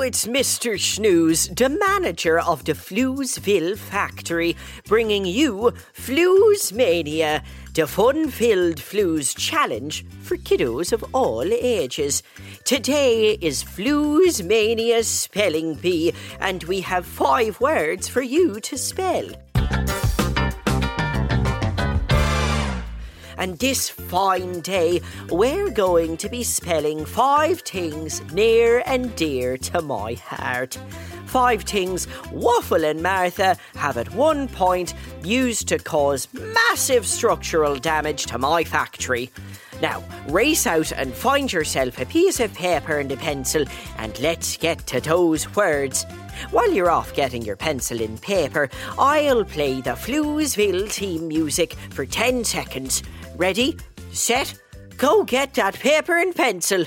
It's Mr. Shnews, the manager of the Floozeville factory, bringing you Floozemania, the fun-filled Flooz challenge for kiddos of all ages. Today is Floozemania Spelling Bee, and we have 5 words for you to spell. And this fine day, we're going to be spelling 5 things near and dear to my heart. 5 things Waffle and Martha have at one point used to cause massive structural damage to my factory. Now, race out and find yourself a piece of paper and a pencil, and let's get to those words. While you're off getting your pencil and paper, I'll play the Floozeville team music for 10 seconds. Ready, set, go get that paper and pencil.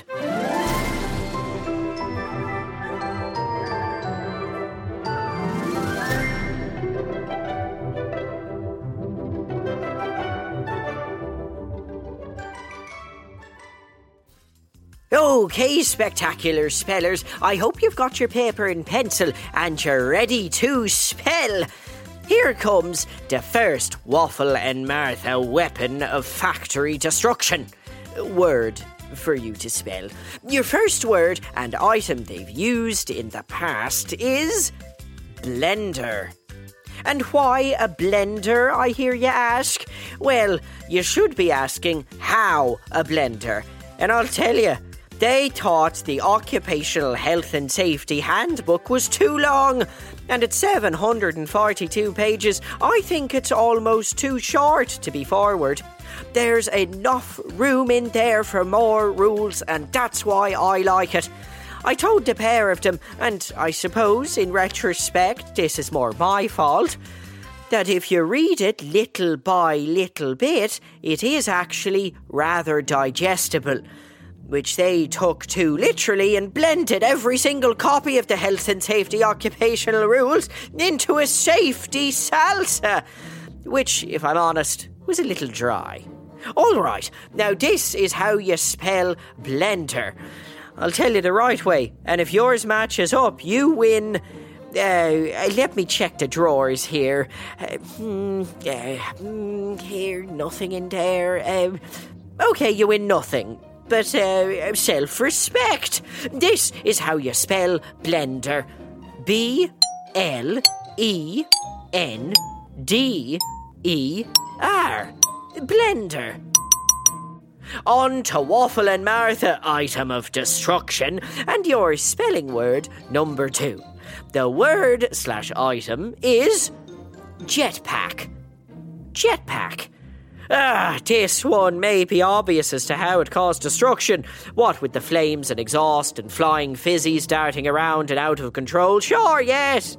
Okay, spectacular spellers, I hope you've got your paper and pencil and you're ready to spell. Here comes the first Waffle and Martha weapon of factory destruction. Word for you to spell. Your first word and item they've used in the past is blender. And why a blender, I hear you ask? Well, you should be asking how a blender. And I'll tell you, they thought the Occupational Health and Safety Handbook was too long. And at 742 pages, I think it's almost too short to be forward. There's enough room in there for more rules, and that's why I like it. I told the pair of them, and I suppose in retrospect this is more my fault, that if you read it little by little bit, it is actually rather digestible, which they took too literally and blended every single copy of the health and safety occupational rules into a safety salsa, which, if I'm honest, was a little dry. All right, now this is how you spell blender. I'll tell you the right way, and if yours matches up, you win. Let me check the drawers here. Here, nothing in there. Okay, you win nothing. But self-respect. This is how you spell blender. B-L-E-N-D-E-R. Blender. On to Waffle and Martha, item of destruction, and your spelling word number 2. The word / item is jetpack. Jetpack. This one may be obvious as to how it caused destruction. What with the flames and exhaust and flying fizzies darting around and out of control? Sure, yes.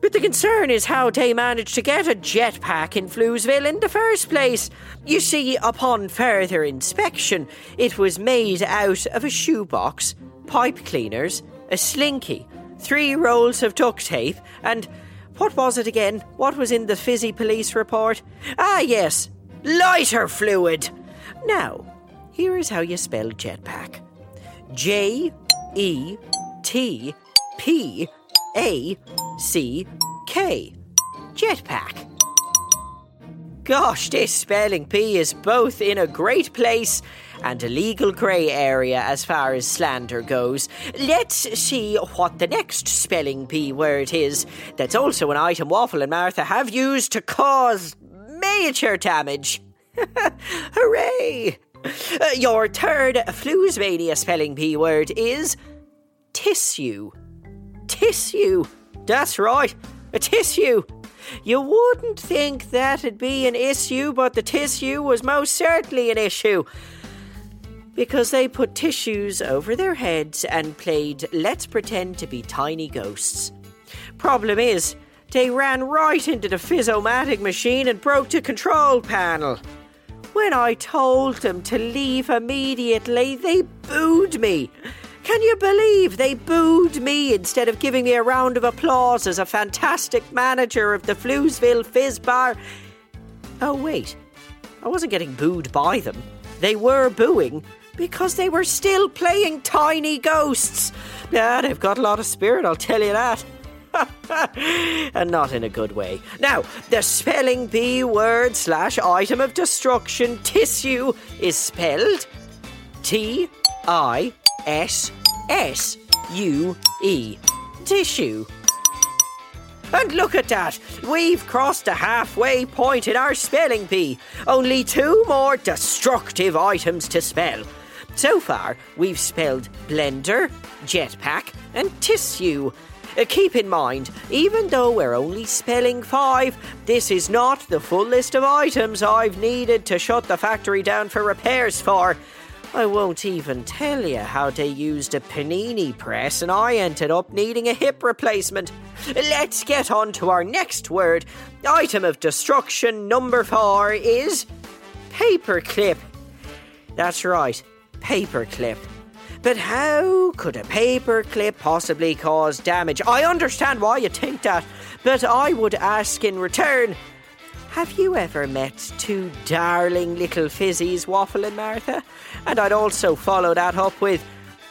But the concern is how they managed to get a jetpack in Floozeville in the first place. You see, upon further inspection, it was made out of a shoebox, pipe cleaners, a slinky, 3 rolls of duct tape, and... what was it again? What was in the fizzy police report? Ah, yes. Lighter fluid. Now, here is how you spell jetpack. Jetpack. Jetpack. Gosh, this spelling bee is both in a great place and a legal grey area as far as slander goes. Let's see what the next spelling bee word is that's also an item Waffle and Martha have used to cause major damage. Hooray! Your third Floozemania spelling bee word is tissue. Tissue. That's right, a tissue. You wouldn't think that'd be an issue, but the tissue was most certainly an issue. Because they put tissues over their heads and played Let's Pretend to be Tiny Ghosts. Problem is, they ran right into the Fizzomatic machine and broke the control panel. When I told them to leave immediately, they booed me. Can you believe they booed me instead of giving me a round of applause as a fantastic manager of the Floozeville Fizz Bar? Oh, wait. I wasn't getting booed by them. They were booing because they were still playing Tiny Ghosts. Yeah, they've got a lot of spirit, I'll tell you that. And not in a good way. Now, the spelling bee word / item of destruction, tissue, is spelled TISSUE. Tissue. And look at that. We've crossed the halfway point in our spelling bee. Only two more destructive items to spell. So far, we've spelled blender, jetpack, and tissue. Keep in mind, even though we're only spelling 5, this is not the full list of items I've needed to shut the factory down for repairs for. I won't even tell you how they used a panini press and I ended up needing a hip replacement. Let's get on to our next word. Item of destruction number 4 is paperclip. That's right, paperclip. But how could a paperclip possibly cause damage? I understand why you think that, but I would ask in return, have you ever met two darling little fizzies, Waffle and Martha? And I'd also follow that up with,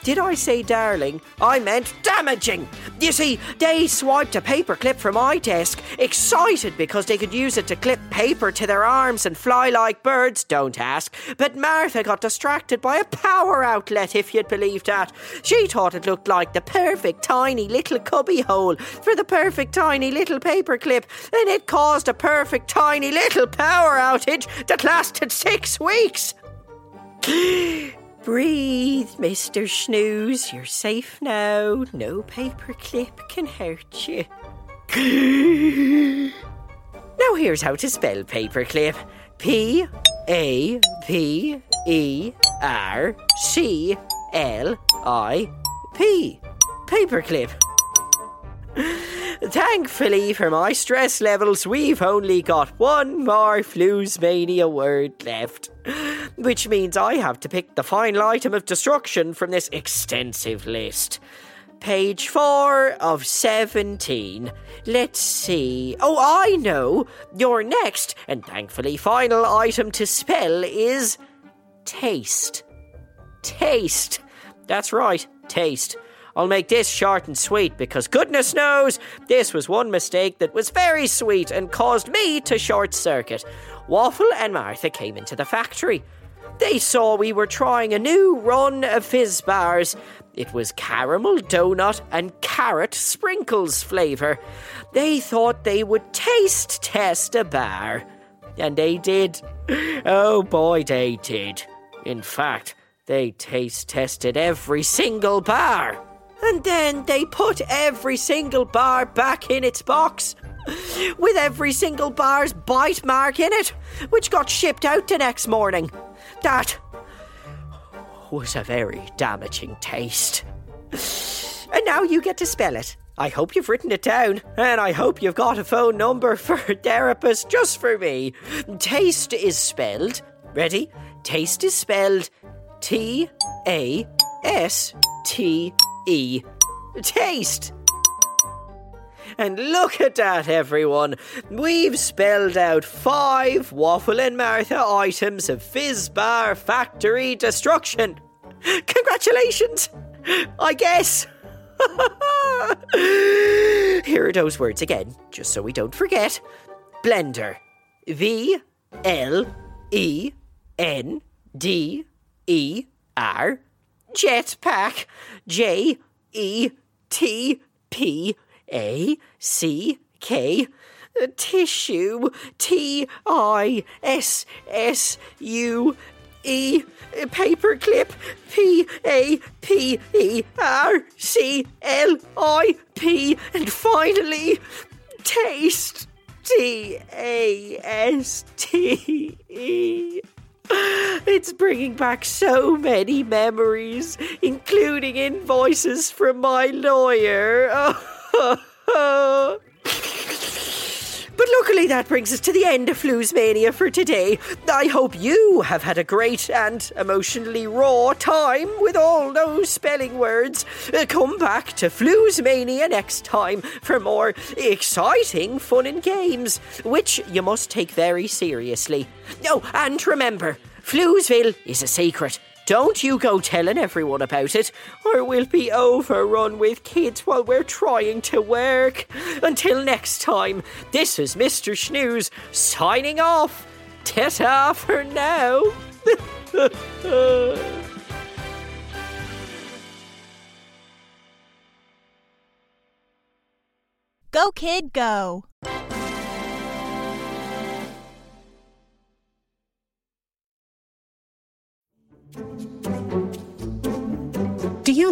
did I say darling? I meant damaging! You see, they swiped a paperclip from my desk, excited because they could use it to clip paper to their arms and fly like birds, don't ask. But Martha got distracted by a power outlet, if you'd believe that. She thought it looked like the perfect tiny little cubbyhole for the perfect tiny little paperclip, and it caused a perfect tiny little power outage that lasted 6 weeks. Breathe, Mr. Shnews, you're safe now. No paperclip can hurt you. Now here's how to spell paperclip. PAPERCLIP. Paperclip. Thankfully for my stress levels, we've only got one more Floozemania word left, which means I have to pick the final item of destruction from this extensive list. Page 4 of 17. Let's see. Oh, I know. Your next and thankfully final item to spell is taste. Taste. That's right, taste. I'll make this short and sweet because goodness knows this was one mistake that was very sweet and caused me to short circuit. Waffle and Martha came into the factory. They saw we were trying a new run of fizz bars. It was caramel donut and carrot sprinkles flavour. They thought they would taste test a bar. And they did. Oh boy, they did. In fact, they taste tested every single bar. And then they put every single bar back in its box, with every single bar's bite mark in it, which got shipped out the next morning. That was a very damaging taste. And now you get to spell it. I hope you've written it down, and I hope you've got a phone number for a therapist just for me. Taste is spelled, ready? Taste is spelled TASTE. Taste. And look at that, everyone. We've spelled out 5 Waffle and Martha items of Fizz Bar Factory destruction. Congratulations, I guess. Here are those words again, just so we don't forget. Blender. VLENDER. E-R, jetpack, J-E-T-P-A-C-K, tissue, T-I-S-S-U-E, paperclip, P-A-P-E-R-C-L-I-P, and finally, taste, T-A-S-T-E. It's bringing back so many memories, including invoices from my lawyer. But luckily that brings us to the end of Floozemania for today. I hope you have had a great and emotionally raw time with all those spelling words. Come back to Floozemania next time for more exciting fun and games, which you must take very seriously. Oh, and remember, Floozeville is a secret. Don't you go telling everyone about it, or we'll be overrun with kids while we're trying to work. Until next time, this is Mr. Shnews signing off. Ta-ta for now. Go, kid, go. Do you